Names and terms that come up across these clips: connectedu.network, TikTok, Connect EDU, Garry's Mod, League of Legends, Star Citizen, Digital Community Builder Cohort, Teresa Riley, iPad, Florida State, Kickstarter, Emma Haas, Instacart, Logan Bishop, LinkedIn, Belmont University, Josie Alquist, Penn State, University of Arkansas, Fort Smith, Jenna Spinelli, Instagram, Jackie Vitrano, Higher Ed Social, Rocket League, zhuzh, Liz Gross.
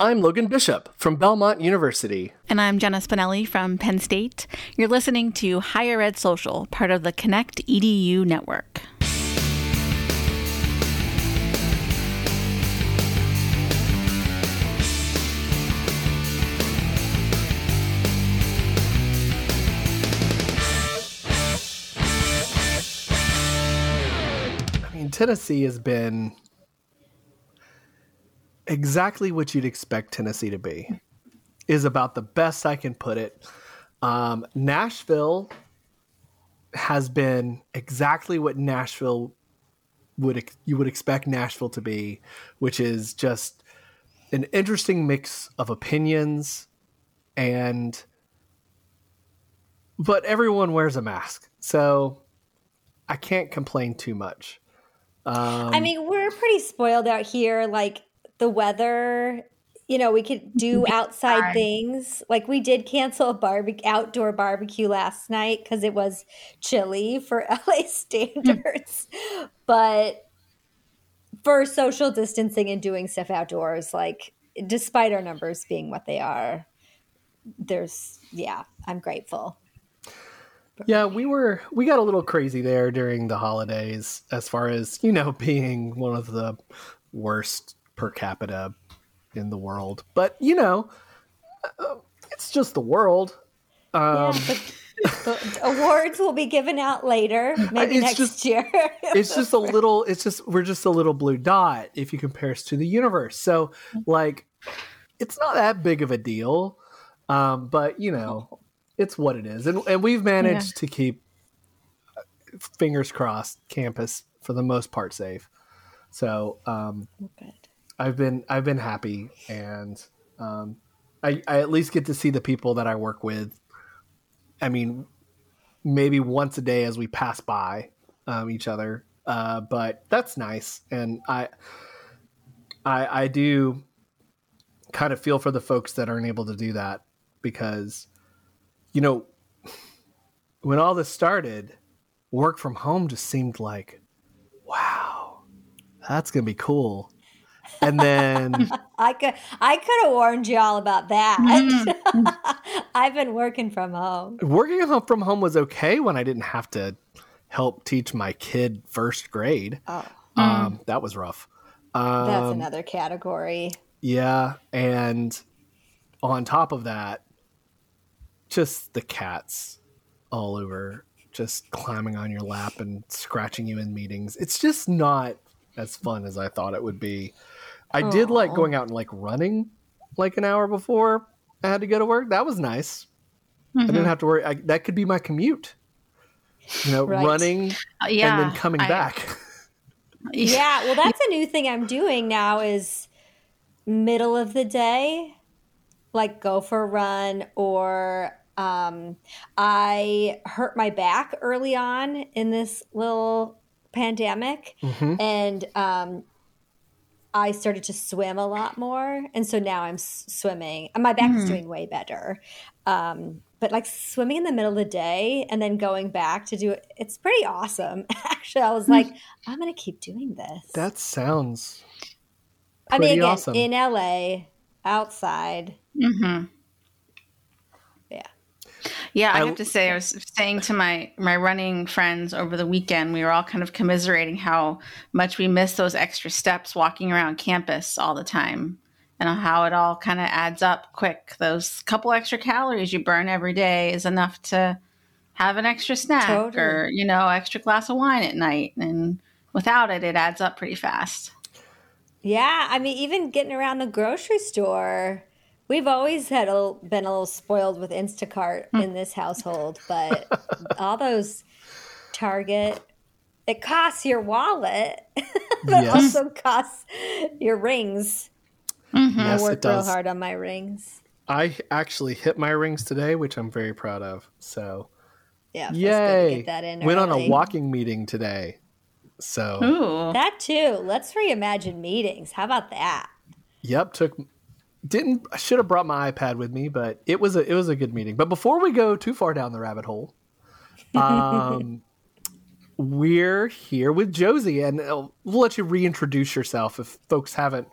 I'm Logan Bishop from Belmont University. And I'm Jenna Spinelli from Penn State. You're listening to Higher Ed Social, part of the Connect EDU network. I mean, Tennessee has been exactly what you'd expect Tennessee to be, is about the best I can put it. Nashville has been exactly what Nashville you would expect Nashville to be, which is just an interesting mix of opinions, but everyone wears a mask, so I can't complain too much. I mean, we're pretty spoiled out here, like. The weather, you know, we could do outside things. Like we did cancel a outdoor barbecue last night because it was chilly for LA standards. But for social distancing and doing stuff outdoors, like despite our numbers being what they are, I'm grateful. Yeah, we got a little crazy there during the holidays as far as, you know, being one of the worst per capita in the world, but you know, it's just the world. But awards will be given out later, maybe next year. We're just a little blue dot if you compare us to the universe. So like, it's not that big of a deal, but you know, it's what it is. And we've managed to keep, fingers crossed, campus for the most part safe. So, I've been happy, and I at least get to see the people that I work with. I mean, maybe once a day as we pass by each other, but that's nice. And I do kind of feel for the folks that aren't able to do that because, you know, when all this started, work from home just seemed like, wow, that's going to be cool. And then I could have warned you all about that. I've been working from home. Working from home was okay when I didn't have to help teach my kid first grade. Oh. That was rough. That's another category. Yeah. And on top of that, just the cats all over, just climbing on your lap and scratching you in meetings. It's just not as fun as I thought it would be. I did like going out and like running like an hour before I had to go to work. That was nice. Mm-hmm. I didn't have to worry. That could be my commute, you know, right. Running and then coming back. Yeah. Well, that's a new thing I'm doing now is middle of the day, like go for a run, or I hurt my back early on in this little pandemic. Mm-hmm. And, I started to swim a lot more. And so now I'm swimming. My back is doing way better. But like swimming in the middle of the day and then going back to do it, it's pretty awesome. Actually, I was like, I'm going to keep doing this. That sounds pretty awesome. In LA, outside. Mm-hmm. Yeah, I have to say, I was saying to my running friends over the weekend, we were all kind of commiserating how much we miss those extra steps walking around campus all the time and how it all kind of adds up quick. Those couple extra calories you burn every day is enough to have an extra snack or, you know, extra glass of wine at night. And without it, it adds up pretty fast. Yeah, I mean, even getting around the grocery store. We've always been a little spoiled with Instacart in this household, but all those Target, it costs your wallet, but also costs your rings. Mm-hmm. Yes, I work real hard on my rings. I actually hit my rings today, which I'm very proud of. So, yeah, yay! Good to get that in. Went on a walking meeting today. So Ooh. That too. Let's reimagine meetings. How about that? Yep. I should have brought my iPad with me, but it was a good meeting. But before we go too far down the rabbit hole, We're here with Josie, and we'll let you reintroduce yourself. If folks haven't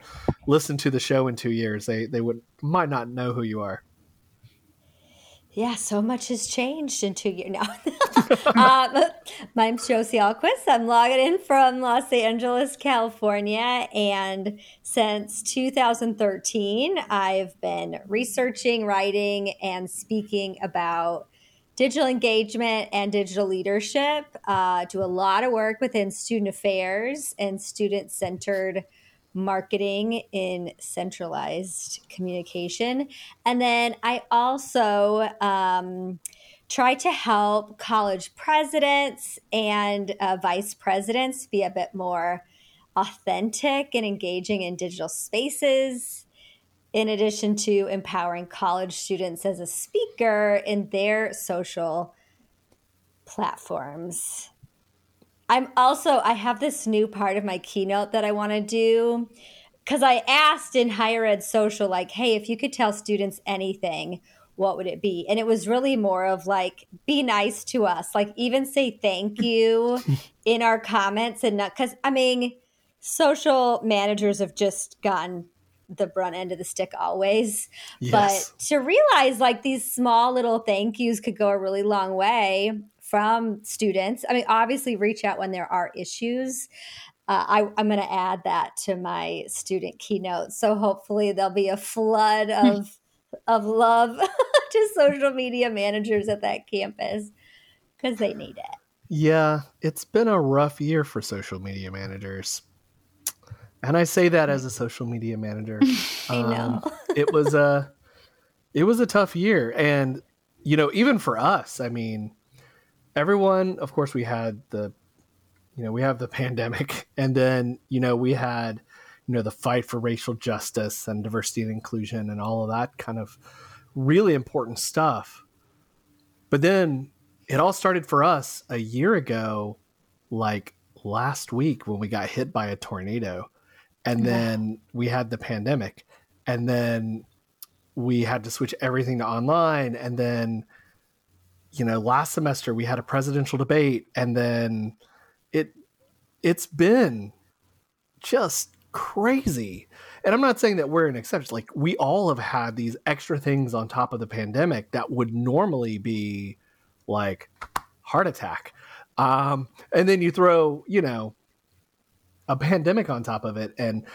listened to the show in 2 years, they might not know who you are. Yeah, so much has changed in 2 years now. My name's Josie Alquist. I'm logging in from Los Angeles, California. And since 2013, I've been researching, writing, and speaking about digital engagement and digital leadership. Do a lot of work within student affairs and student-centered marketing in centralized communication. And then I also try to help college presidents and vice presidents be a bit more authentic and engaging in digital spaces, in addition to empowering college students as a speaker in their social platforms. I have this new part of my keynote that I want to do, because I asked in Higher Ed Social, like, hey, if you could tell students anything, what would it be? And it was really more of like, be nice to us, like even say thank you in our comments. And not, because I mean, social managers have just gotten the brunt end of the stick always. Yes. But to realize like these small little thank yous could go a really long way from students. I mean, obviously reach out when there are issues. I'm going to add that to my student keynote. So hopefully there'll be a flood of love to social media managers at that campus, because they need it. Yeah, it's been a rough year for social media managers. And I say that as a social media manager. I know. It was a tough year. And, you know, even for us, I mean, everyone, of course, we have the pandemic, and then, you know, we had, you know, the fight for racial justice and diversity and inclusion and all of that kind of really important stuff. But then it all started for us a year ago, like last week, when we got hit by a tornado, and then we had the pandemic, and then we had to switch everything to online. And then, you know, last semester we had a presidential debate, and then it's been just crazy. And I'm not saying that we're an exception. Like, we all have had these extra things on top of the pandemic that would normally be like heart attack. And then you throw, you know, a pandemic on top of it, and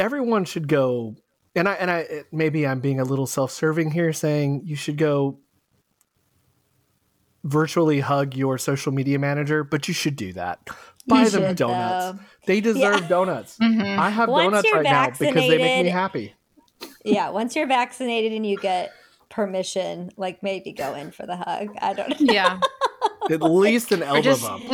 everyone should go. And I, maybe I'm being a little self-serving here, saying you should go virtually hug your social media manager, but you should do that. Buy them donuts. Though. They deserve donuts. Mm-hmm. I have donuts right now because they make me happy. Yeah, once you're vaccinated and you get permission, like maybe go in for the hug. I don't know. Yeah. At least an elbow bump.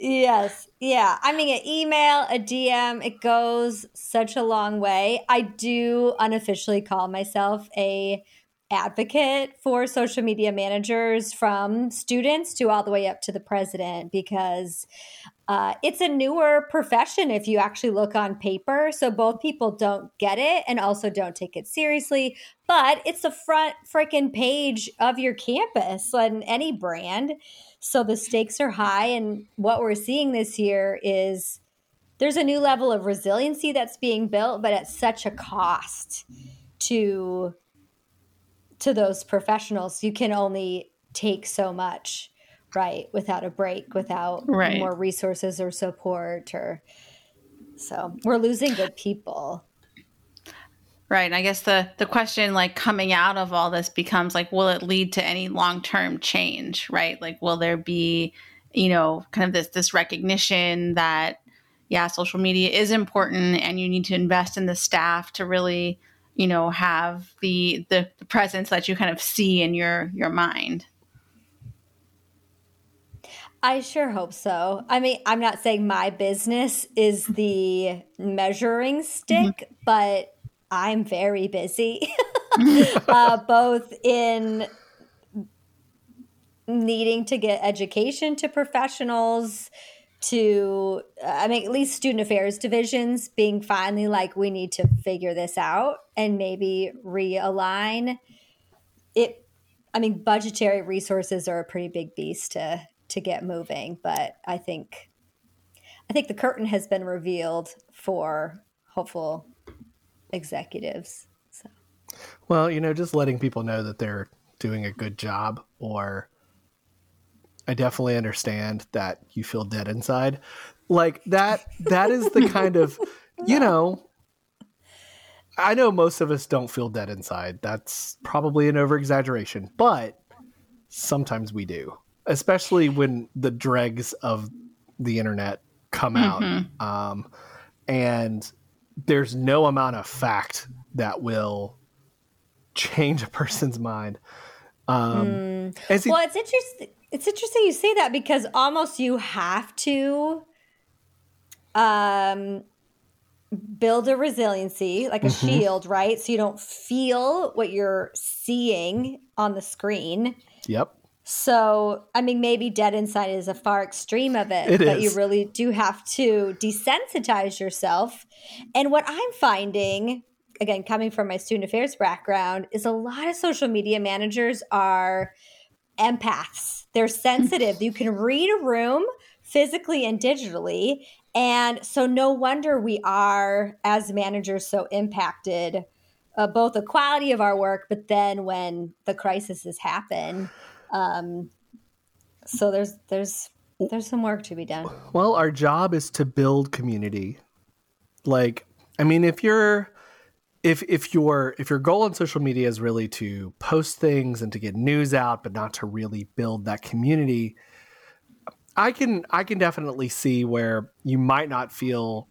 Yes. Yeah. I mean, an email, a DM, it goes such a long way. I do unofficially call myself a advocate for social media managers, from students to all the way up to the president, because it's a newer profession if you actually look on paper. So both people don't get it and also don't take it seriously, but it's the front freaking page of your campus and any brand. So the stakes are high. And what we're seeing this year is there's a new level of resiliency that's being built, but at such a cost to those professionals. You can only take so much, right? Without a break, without more resources or support, so we're losing good people. Right. And I guess the question, like, coming out of all this becomes like, will it lead to any long-term change, right? Like, will there be, you know, kind of this recognition that, yeah, social media is important and you need to invest in the staff to really, you know, have the presence that you kind of see in your mind. I sure hope so. I mean, I'm not saying my business is the measuring stick, mm-hmm. but I'm very busy, both in needing to get education to professionals, to, I mean, at least student affairs divisions being finally like, we need to figure this out and maybe realign it. I mean, budgetary resources are a pretty big beast to to get moving. But I think the curtain has been revealed for hopeful executives. So. Well, just letting people know that they're doing a good job, or I definitely understand that you feel dead inside. Like that is the kind of, I know most of us don't feel dead inside. That's probably an over-exaggeration, but sometimes we do, especially when the dregs of the internet come out. And there's no amount of fact that will change a person's mind. Well, it's interesting. It's interesting you say that, because almost you have to build a resiliency, like a shield, right? So you don't feel what you're seeing on the screen. Yep. So, maybe dead inside is a far extreme of it. But you really do have to desensitize yourself. And what I'm finding, again, coming from my student affairs background, is a lot of social media managers are empaths. They're sensitive. You can read a room physically and digitally. And so no wonder we are, as managers, so impacted, both the quality of our work, but then when the crises happen. So there's some work to be done. Well, our job is to build community. Like, if your goal on social media is really to post things and to get news out, but not to really build that community, I can definitely see where you might not feel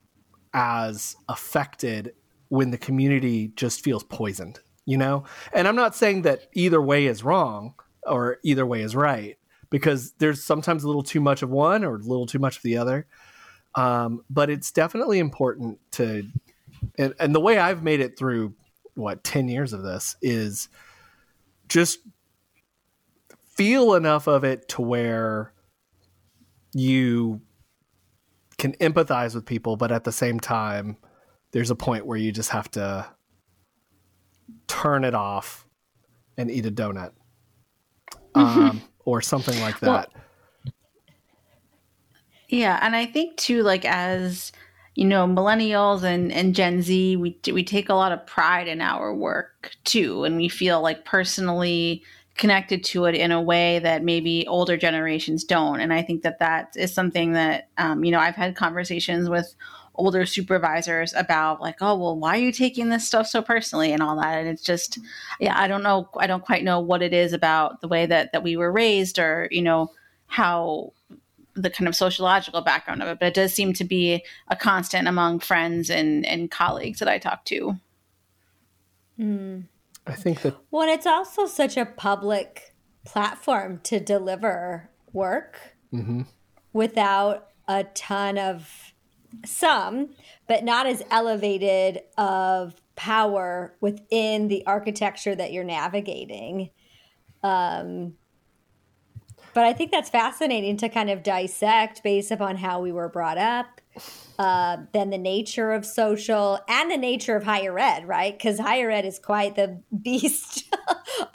as affected when the community just feels poisoned, And I'm not saying that either way is wrong or either way is right, because there's sometimes a little too much of one or a little too much of the other. But it's definitely important to. And the way I've made it through, 10 years of this is just feel enough of it to where you can empathize with people. But at the same time, there's a point where you just have to turn it off and eat a donut or something like that. Well, yeah. And I think, too, as... millennials and Gen Z, we take a lot of pride in our work too. And we feel personally connected to it in a way that maybe older generations don't. And I think that is something that, I've had conversations with older supervisors about why are you taking this stuff so personally and all that? And it's just, I don't know. I don't quite know what it is about the way that we were raised or, how the kind of sociological background of it, but it does seem to be a constant among friends and colleagues that I talk to. I think that... Well, it's also such a public platform to deliver work without a ton of but not as elevated of power within the architecture that you're navigating. But I think that's fascinating to kind of dissect based upon how we were brought up, then the nature of social and the nature of higher ed, right? Because higher ed is quite the beast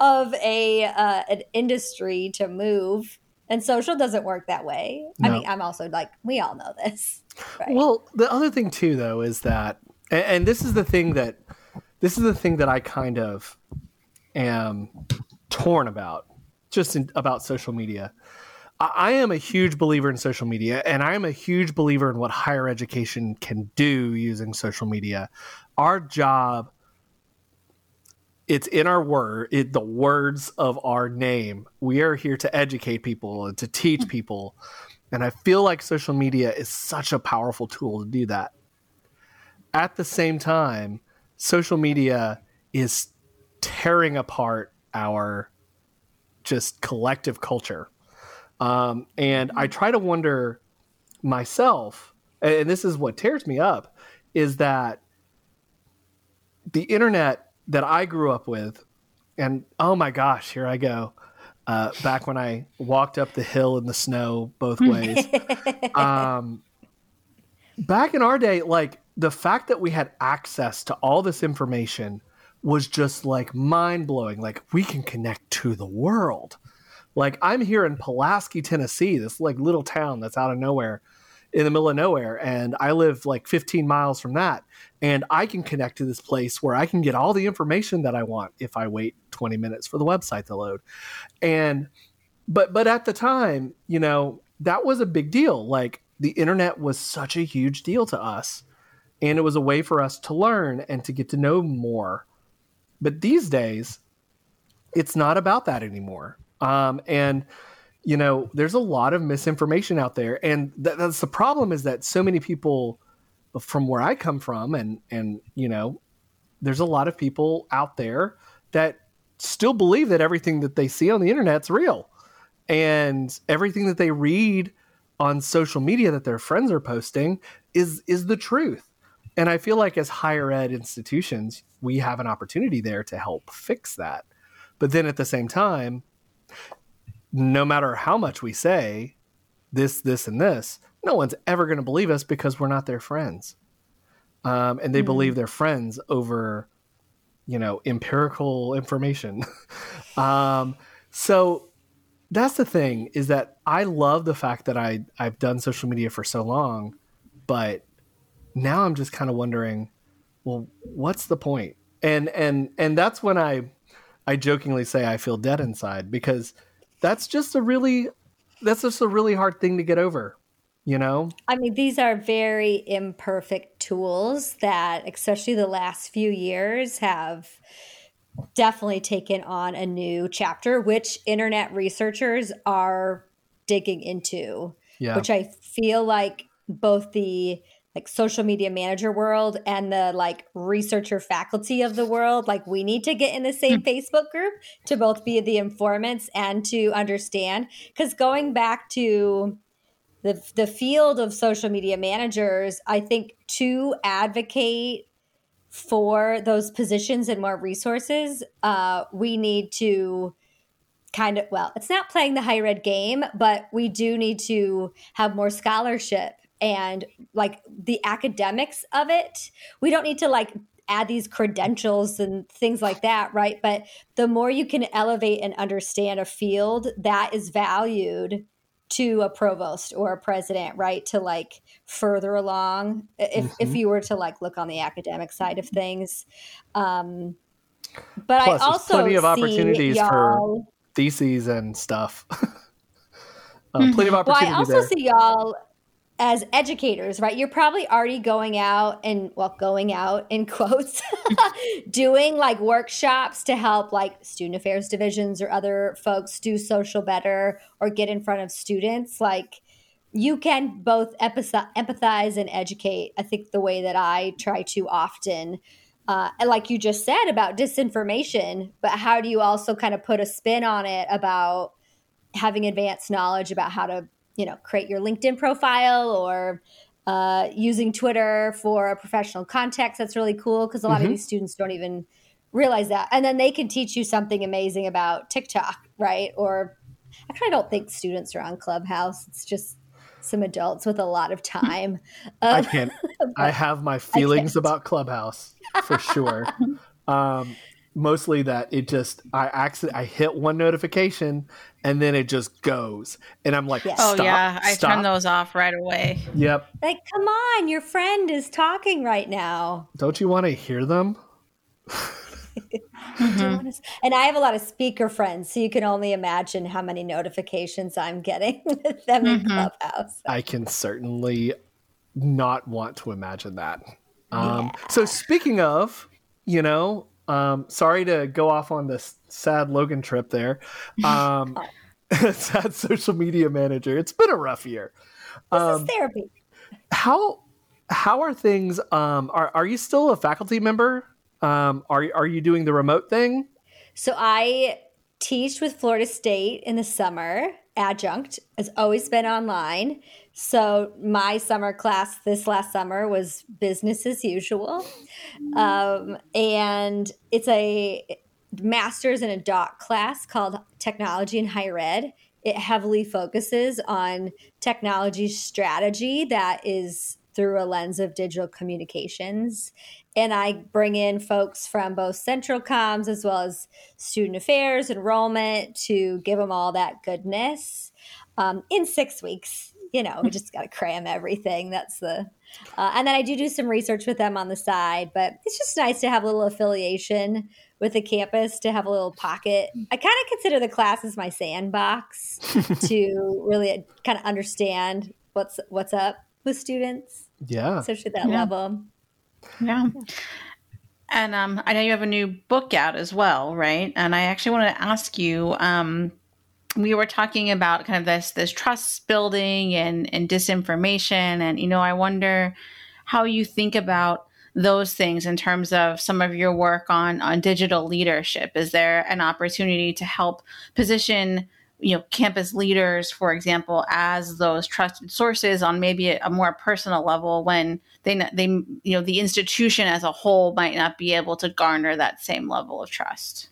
of an industry to move, and social doesn't work that way. No. I'm also we all know this. Right? Well, the other thing too, though, is that, and this is the thing that I kind of am torn about. About social media. I am a huge believer in social media, and I am a huge believer in what higher education can do using social media. Our job, it's in our word, the words of our name. We are here to educate people and to teach people. And I feel like social media is such a powerful tool to do that. At the same time, social media is tearing apart our just collective culture. And I try to wonder myself, and this is what tears me up, is that the internet that I grew up with, and oh my gosh, here I go, back when I walked up the hill in the snow both ways. Back in our day, the fact that we had access to all this information was just mind blowing. We can connect to the world. Like, I'm here in Pulaski, Tennessee, this like little town that's out of nowhere, in the middle of nowhere, and I live like 15 miles from that, and I can connect to this place where I can get all the information that I want if I wait 20 minutes for the website to load. And but at the time, you know, that was a big deal. Like, the internet was such a huge deal to us, and it was a way for us to learn and to get to know more. But these days, it's not about that anymore. And you know, there's a lot of misinformation out there, and that's the problem, is that so many people from where I come from, and you know, there's a lot of people out there that still believe that everything that they see on the internet's real, and everything that they read on social media that their friends are posting is the truth. And I feel like as higher ed institutions, we have an opportunity there to help fix that. But then at the same time, no matter how much we say this, and this, no one's ever going to believe us because we're not their friends. And they believe their friends over, you know, empirical information. So that's the thing, is that I love the fact that I've done social media for so long, but now I'm just kind of wondering, well, what's the point? And that's when I jokingly say I feel dead inside, because That's just a really hard thing to get over, you know? I mean, these are very imperfect tools that, especially the last few years, have definitely taken on a new chapter, which internet researchers are digging into, which I feel like both the like social media manager world and the like researcher faculty of the world, like we need to get in the same Facebook group to both be the informants and to understand. Because going back to the field of social media managers, I think to advocate for those positions and more resources, we need to kind of, well, it's not playing the higher ed game, but we do need to have more scholarship and like the academics of it. We don't need to like add these credentials and things like that, right? But the more you can elevate and understand a field, that is valued to a provost or a president, right? To like further along, if you were to like look on the academic side of things. But plus, I also plenty of opportunities for theses and stuff. Plenty of opportunities. Well, I also see y'all as educators, right? You're probably already going out and, well, going out in quotes, doing like workshops to help like student affairs divisions or other folks do social better or get in front of students. Like, you can both empathize and educate, I think, the way that I try to often. And like you just said about disinformation, but how do you also kind of put a spin on it about having advanced knowledge about how to, you know, create your LinkedIn profile or using Twitter for a professional context. That's really cool, because a lot of these students don't even realize that. And then they can teach you something amazing about TikTok, right? Or I kind of don't think students are on Clubhouse. It's just some adults with a lot of time. I can't. I have my feelings about Clubhouse for sure. Mostly that it just, I hit one notification and then it just goes. And I'm like, stop. Oh yeah, I turn those off right away. Yep. Like, come on, your friend is talking right now. Don't you want to hear them? And I have a lot of speaker friends, so you can only imagine how many notifications I'm getting with them in Clubhouse. I can certainly not want to imagine that. So speaking of, you know, sorry to go off on this sad Logan trip there. Sad social media manager. It's been a rough year. This is therapy. How are things? Are you still a faculty member? Are you doing the remote thing? So I teach with Florida State in the summer. Adjunct has always been online. So my summer class this last summer was business as usual. And it's a master's and a doc class called Technology in Higher Ed. It heavily focuses on technology strategy that is through a lens of digital communications. And I bring in folks from both central comms as well as student affairs, enrollment, to give them all that goodness in 6 weeks. You know, we just got to cram everything. That's the and then I do some research with them on the side, but it's just nice to have a little affiliation with the campus, to have a little pocket. I kind of consider the class as my sandbox to really kind of understand what's up with students. Yeah. Especially at that level. Yeah. And I know you have a new book out as well, right? And I actually wanted to ask you, we were talking about kind of this trust building and disinformation. And, you know, I wonder how you think about those things in terms of some of your work on digital leadership. Is there an opportunity to help position, you know, campus leaders, for example, as those trusted sources on maybe a more personal level when they, you know, the institution as a whole might not be able to garner that same level of trust?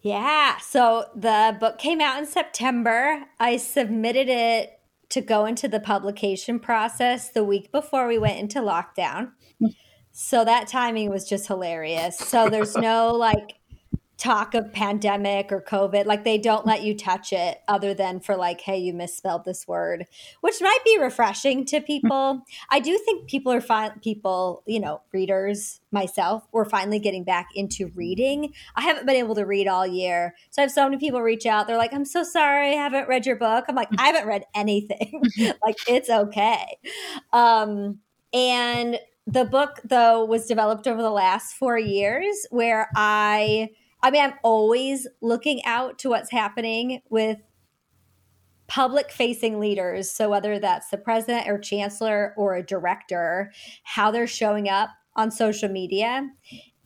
Yeah. So the book came out in September. I submitted it to go into the publication process the week before we went into lockdown. So that timing was just hilarious. So there's no like talk of pandemic or COVID. Like they don't let you touch it other than for like, hey, you misspelled this word, which might be refreshing to people. I do think people are people, you know, readers, myself, we're finally getting back into reading. I haven't been able to read all year. So I have so many people reach out. They're like, I'm so sorry, I haven't read your book. I'm like, I haven't read anything. Like, it's okay. And the book, though, was developed over the last 4 years where I mean, I'm always looking out to what's happening with public-facing leaders. So whether that's the president or chancellor or a director, how they're showing up on social media.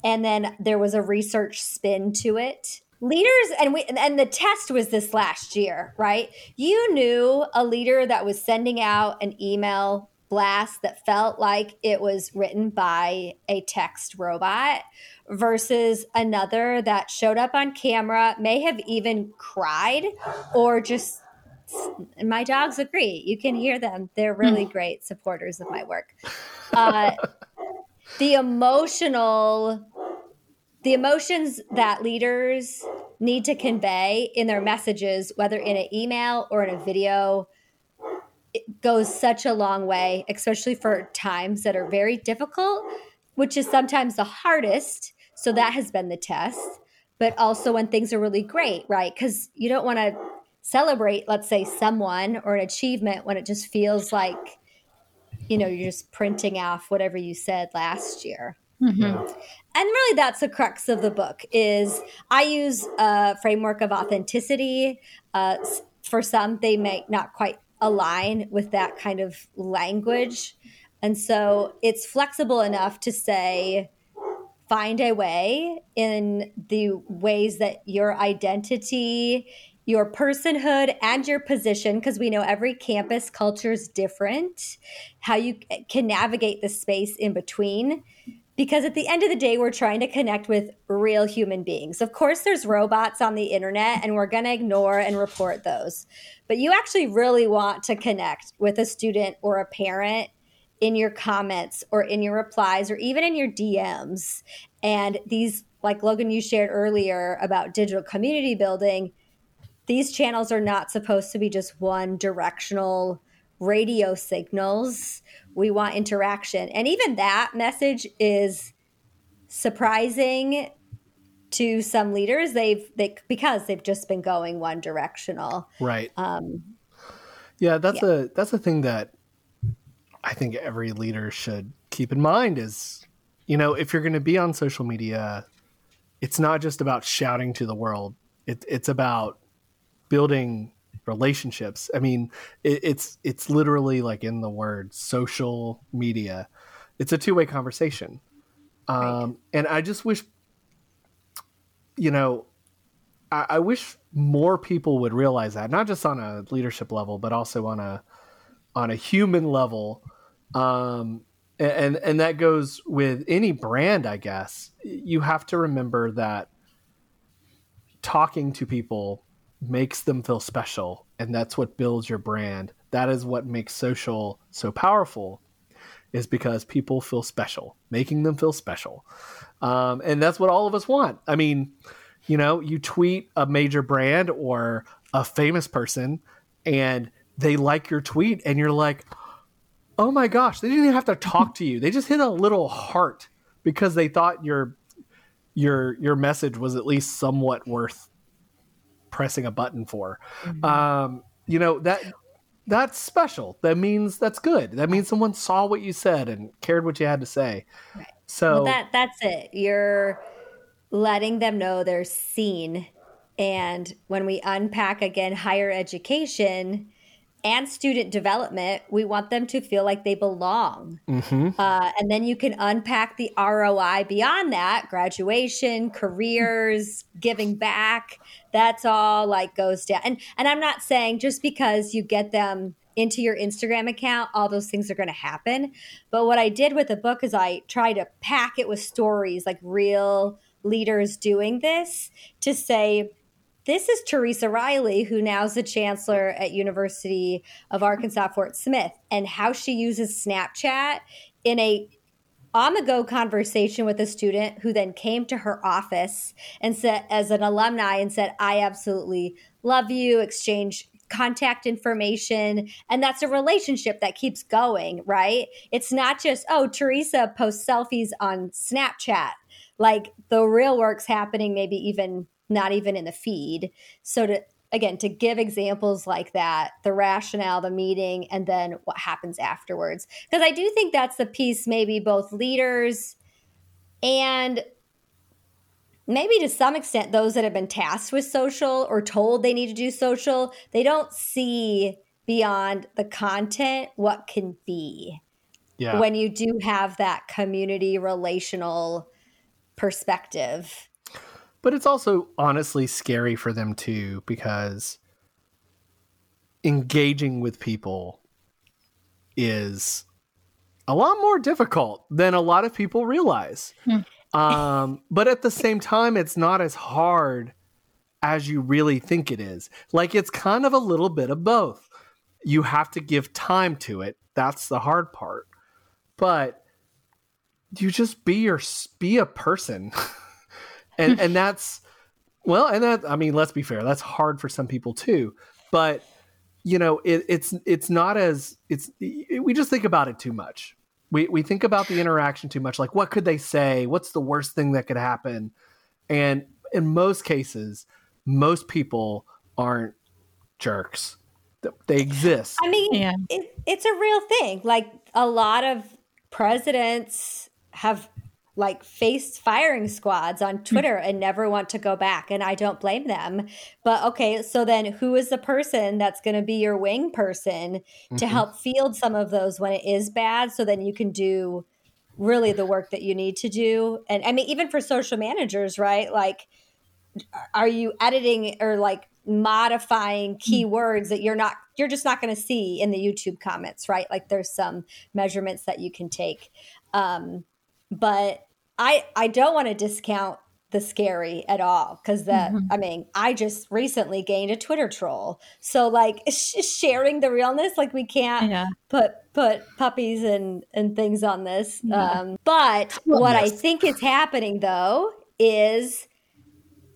And then there was a research spin to it. Leaders, and the test was this last year, right? You knew a leader that was sending out an email blast that felt like it was written by a text robot versus another that showed up on camera, may have even cried or just, my dogs agree. You can hear them. They're really great supporters of my work. The emotions that leaders need to convey in their messages, whether in an email or in a video, it goes such a long way, especially for times that are very difficult, which is sometimes the hardest. So that has been the test. But also when things are really great, right? Because you don't want to celebrate, let's say, someone or an achievement when it just feels like, you know, you're just printing off whatever you said last year. Mm-hmm. And really that's the crux of the book is I use a framework of authenticity. For some, they may not quite align with that kind of language. And so it's flexible enough to say, find a way in the ways that your identity, your personhood, and your position, because we know every campus culture is different, how you can navigate the space in between. Because at the end of the day, we're trying to connect with real human beings. Of course, there's robots on the internet, and we're going to ignore and report those. But you actually really want to connect with a student or a parent in your comments or in your replies or even in your DMs. And these, like Logan, you shared earlier about digital community building, these channels are not supposed to be just one directional radio signals. We want interaction. And even that message is surprising to some leaders. Because they've just been going one directional. Right. That's a thing that I think every leader should keep in mind is, you know, if you're going to be on social media, it's not just about shouting to the world. It's about building relationships. I mean, it's literally like in the word social media. It's a two-way conversation. Right. And I just wish, you know, I wish more people would realize that, not just on a leadership level, but also on a human level. And that goes with any brand, I guess. You have to remember that talking to people makes them feel special, and that's what builds your brand. That is what makes social so powerful. is because people feel special, making them feel special. And that's what all of us want. I mean, you know, you tweet a major brand or a famous person and they like your tweet and you're like, oh my gosh, they didn't even have to talk to you. They just hit a little heart because they thought your message was at least somewhat worth pressing a button for. Mm-hmm. You know, that's special. That means that's good. That means someone saw what you said and cared what you had to say. Right. So well, that's it. You're letting them know they're seen. And when we unpack again, higher education and student development, we want them to feel like they belong. Mm-hmm. And then you can unpack the ROI beyond that, graduation, careers, giving back. That's all like goes down. And I'm not saying just because you get them into your Instagram account, all those things are going to happen. But what I did with the book is I tried to pack it with stories, like real leaders doing this, to say, this is Teresa Riley, who now is the chancellor at University of Arkansas, Fort Smith, and how she uses Snapchat in a on-the-go conversation with a student who then came to her office and said, as an alumni, and said, I absolutely love you, exchange contact information. And that's a relationship that keeps going, right? It's not just, oh, Teresa posts selfies on Snapchat. Like the real work's happening, maybe even not even in the feed. So to give examples like that, the rationale, the meeting, and then what happens afterwards. Because I do think that's the piece maybe both leaders and maybe to some extent those that have been tasked with social or told they need to do social, they don't see beyond the content what can be. Yeah. When you do have that community relational perspective. But it's also honestly scary for them too, because engaging with people is a lot more difficult than a lot of people realize. But at the same time, it's not as hard as you really think it is. Like it's kind of a little bit of both. You have to give time to it. That's the hard part. But you just be a person. And that's, well, and that, I mean, let's be fair. That's hard for some people too, but you know, it's not as we just think about it too much. We think about the interaction too much. Like what could they say? What's the worst thing that could happen? And in most cases, most people aren't jerks. They exist. I mean, yeah. It's a real thing. Like a lot of presidents have like faced firing squads on Twitter and never want to go back. And I don't blame them. But okay, so then who is the person that's going to be your wing person to help field some of those when it is bad? So then you can do really the work that you need to do. And I mean, even for social managers, right? Like, are you editing or like modifying keywords that you're just not going to see in the YouTube comments, right? Like there's some measurements that you can take. But I don't want to discount the scary at all because that, I mean, I just recently gained a Twitter troll. So like sharing the realness, like we can't put puppies and things on this. But what I think is happening though is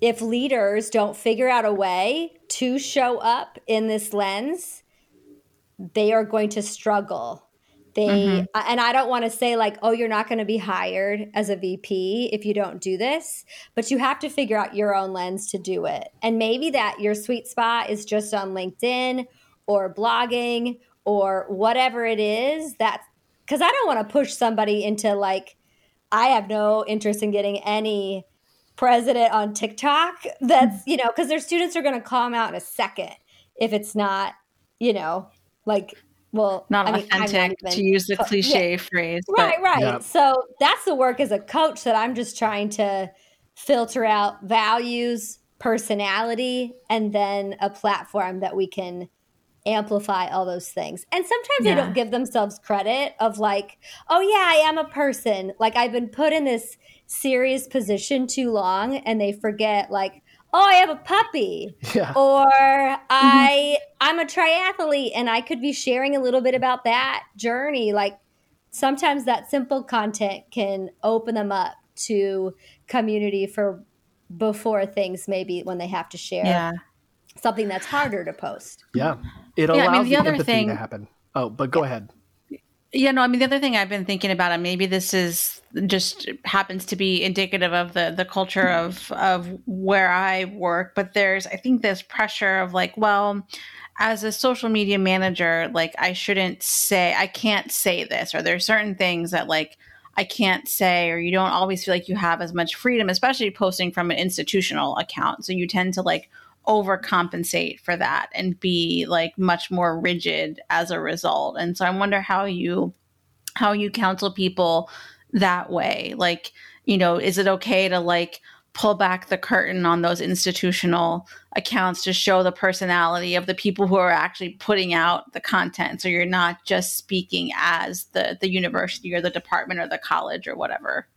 if leaders don't figure out a way to show up in this lens, they are going to struggle. And I don't want to say like, oh, you're not going to be hired as a VP if you don't do this, but you have to figure out your own lens to do it. And maybe that your sweet spot is just on LinkedIn or blogging or whatever it is. That's because I don't want to push somebody into like, I have no interest in getting any president on TikTok. That's, you know, because their students are going to call them out in a second if it's not, you know, like well, not I mean, authentic not even, to use the cliche phrase. Right. Yeah. So that's the work as a coach that I'm just trying to filter out values, personality, and then a platform that we can amplify all those things. And sometimes they don't give themselves credit of like, oh yeah, I am a person. Like I've been put in this serious position too long and they forget like, oh, I have a puppy, or I'm a triathlete and I could be sharing a little bit about that journey. Like sometimes that simple content can open them up to community for before things, maybe when they have to share something that's harder to post. Yeah. It allows the empathy to happen. Oh, but go ahead. Yeah, no, I mean, the other thing I've been thinking about, and maybe this is just happens to be indicative of the culture of where I work, but there's, I think there's pressure of like, well, as a social media manager, like I shouldn't say, I can't say this, or there's certain things that like I can't say, or you don't always feel like you have as much freedom, especially posting from an institutional account. So you tend to like overcompensate for that and be like much more rigid as a result. And so I wonder how you counsel people that way. Like, you know, is it okay to like pull back the curtain on those institutional accounts to show the personality of the people who are actually putting out the content? So you're not just speaking as the university or the department or the college or whatever.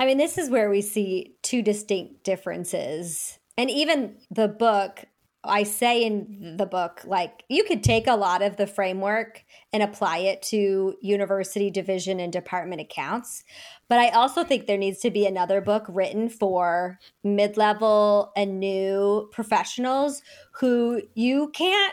I mean, this is where we see two distinct differences. And even the book, I say in the book, like you could take a lot of the framework and apply it to university division and department accounts. But I also think there needs to be another book written for mid-level and new professionals who you can't,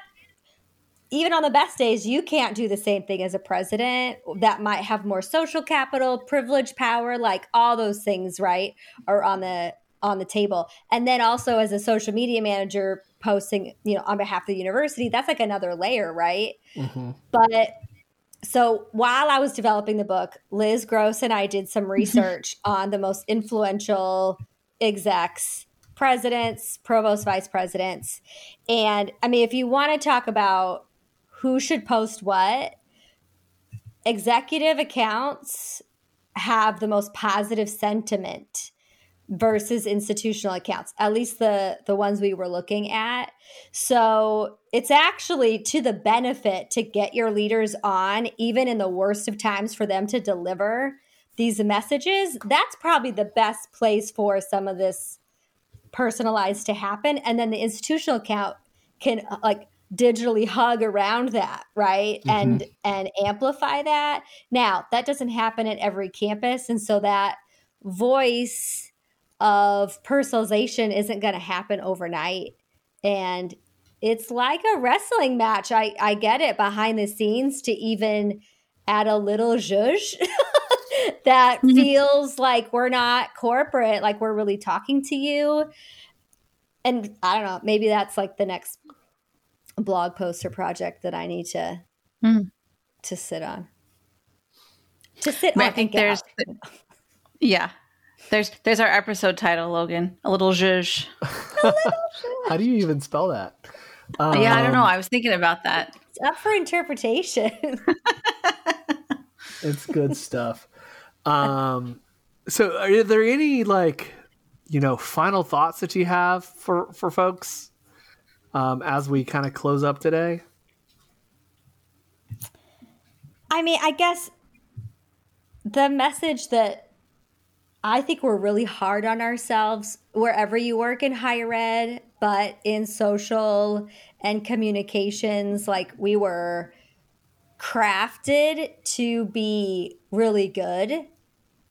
even on the best days, you can't do the same thing as a president that might have more social capital, privilege, power, like all those things, right, are on the table. And then also as a social media manager posting, you know, on behalf of the university, that's like another layer, right? Mm-hmm. But so while I was developing the book, Liz Gross and I did some research on the most influential execs, presidents, provost, vice presidents. And I mean, if you want to talk about who should post what, executive accounts have the most positive sentiment versus institutional accounts, at least the ones we were looking at. So it's actually to the benefit to get your leaders on, even in the worst of times, for them to deliver these messages. That's probably the best place for some of this personalized to happen. And then the institutional account can like digitally hug around that, right? Mm-hmm. And amplify that. Now, that doesn't happen at every campus. And so that voice of personalization isn't going to happen overnight. And it's like a wrestling match. I get it, behind the scenes, to even add a little zhuzh that feels like we're not corporate, like we're really talking to you. And I don't know, maybe that's like the next blog post or project that I need to sit on. To sit on. I think there's There's our episode title, Logan. A little zhuzh. How do you even spell that? I don't know. I was thinking about that. It's up for interpretation. It's good stuff. So are there any like, you know, final thoughts that you have for folks as we kind of close up today? I mean, I guess the message that I think we're really hard on ourselves wherever you work in higher ed, but in social and communications, like we were crafted to be really good,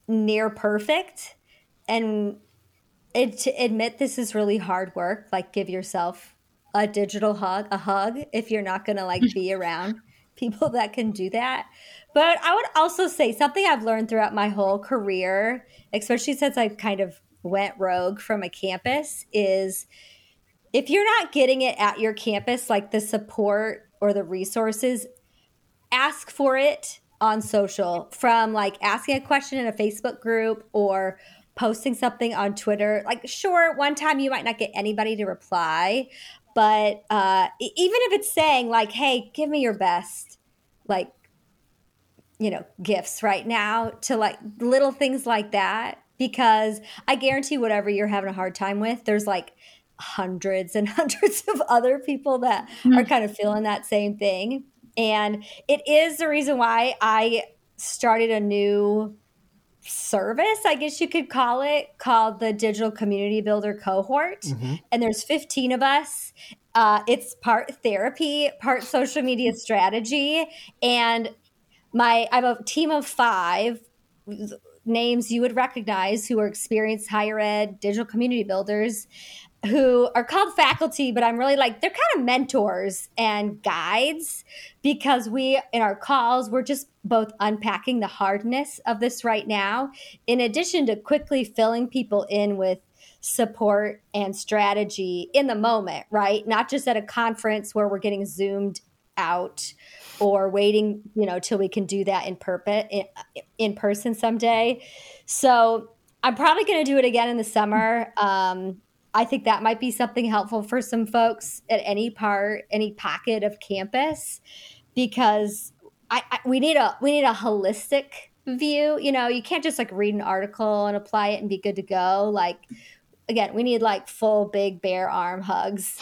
near perfect, and to admit this is really hard work. Like, give yourself a digital hug, if you're not going to like be around people that can do that. But I would also say something I've learned throughout my whole career, especially since I kind of went rogue from a campus, is if you're not getting it at your campus, like the support or the resources, ask for it on social, from like asking a question in a Facebook group or posting something on Twitter. Like, sure, one time you might not get anybody to reply, but even if it's saying like, hey, give me your best, like, you know, gifts right now, to like little things like that, because I guarantee whatever you're having a hard time with, there's like hundreds and hundreds of other people that are kind of feeling that same thing. And it is the reason why I started a new service, I guess you could call it, called the Digital Community Builder Cohort. Mm-hmm. And there's 15 of us. It's part therapy, part social media strategy. And I'm a team of 5, names you would recognize, who are experienced higher ed digital community builders, who are called faculty, but I'm really like, they're kind of mentors and guides, because we, in our calls, we're just both unpacking the hardness of this right now, in addition to quickly filling people in with support and strategy in the moment, right? Not just at a conference where we're getting zoomed out or waiting, till we can do that in person someday. So I'm probably going to do it again in the summer. I think that might be something helpful for some folks at any pocket of campus, because we need a holistic view. You can't just like read an article and apply it and be good to go. Like, again, we need like full big bear arm hugs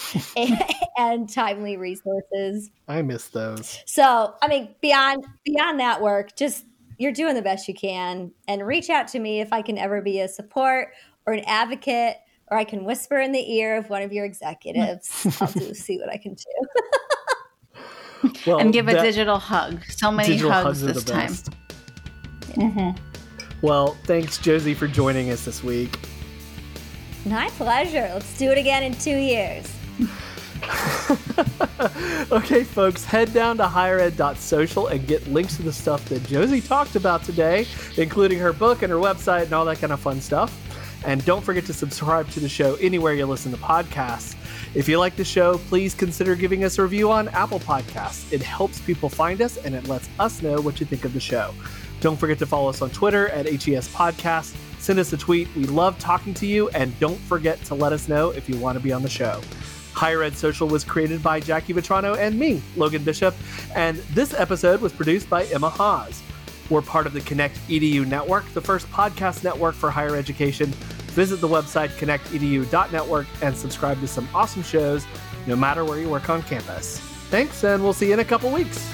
and timely resources. I miss those. So, I mean, beyond that work, just you're doing the best you can, and reach out to me if I can ever be a support or an advocate. Or I can whisper in the ear of one of your executives. See what I can do. Well, and give a digital hug. So many hugs this time. Mm-hmm. Well, thanks, Josie, for joining us this week. My pleasure. Let's do it again in 2 years. Okay, folks, head down to highered.social and get links to the stuff that Josie talked about today, including her book and her website and all that kind of fun stuff. And don't forget to subscribe to the show anywhere you listen to podcasts. If you like the show, please consider giving us a review on Apple Podcasts. It helps people find us, and it lets us know what you think of the show. Don't forget to follow us on Twitter at HES Podcast. Send us a tweet. We love talking to you. And don't forget to let us know if you want to be on the show. Higher Ed Social was created by Jackie Vitrano and me, Logan Bishop. And this episode was produced by Emma Haas. We're part of the Connect EDU network, the first podcast network for higher education. Visit the website connectedu.network and subscribe to some awesome shows, no matter where you work on campus. Thanks, and we'll see you in a couple weeks.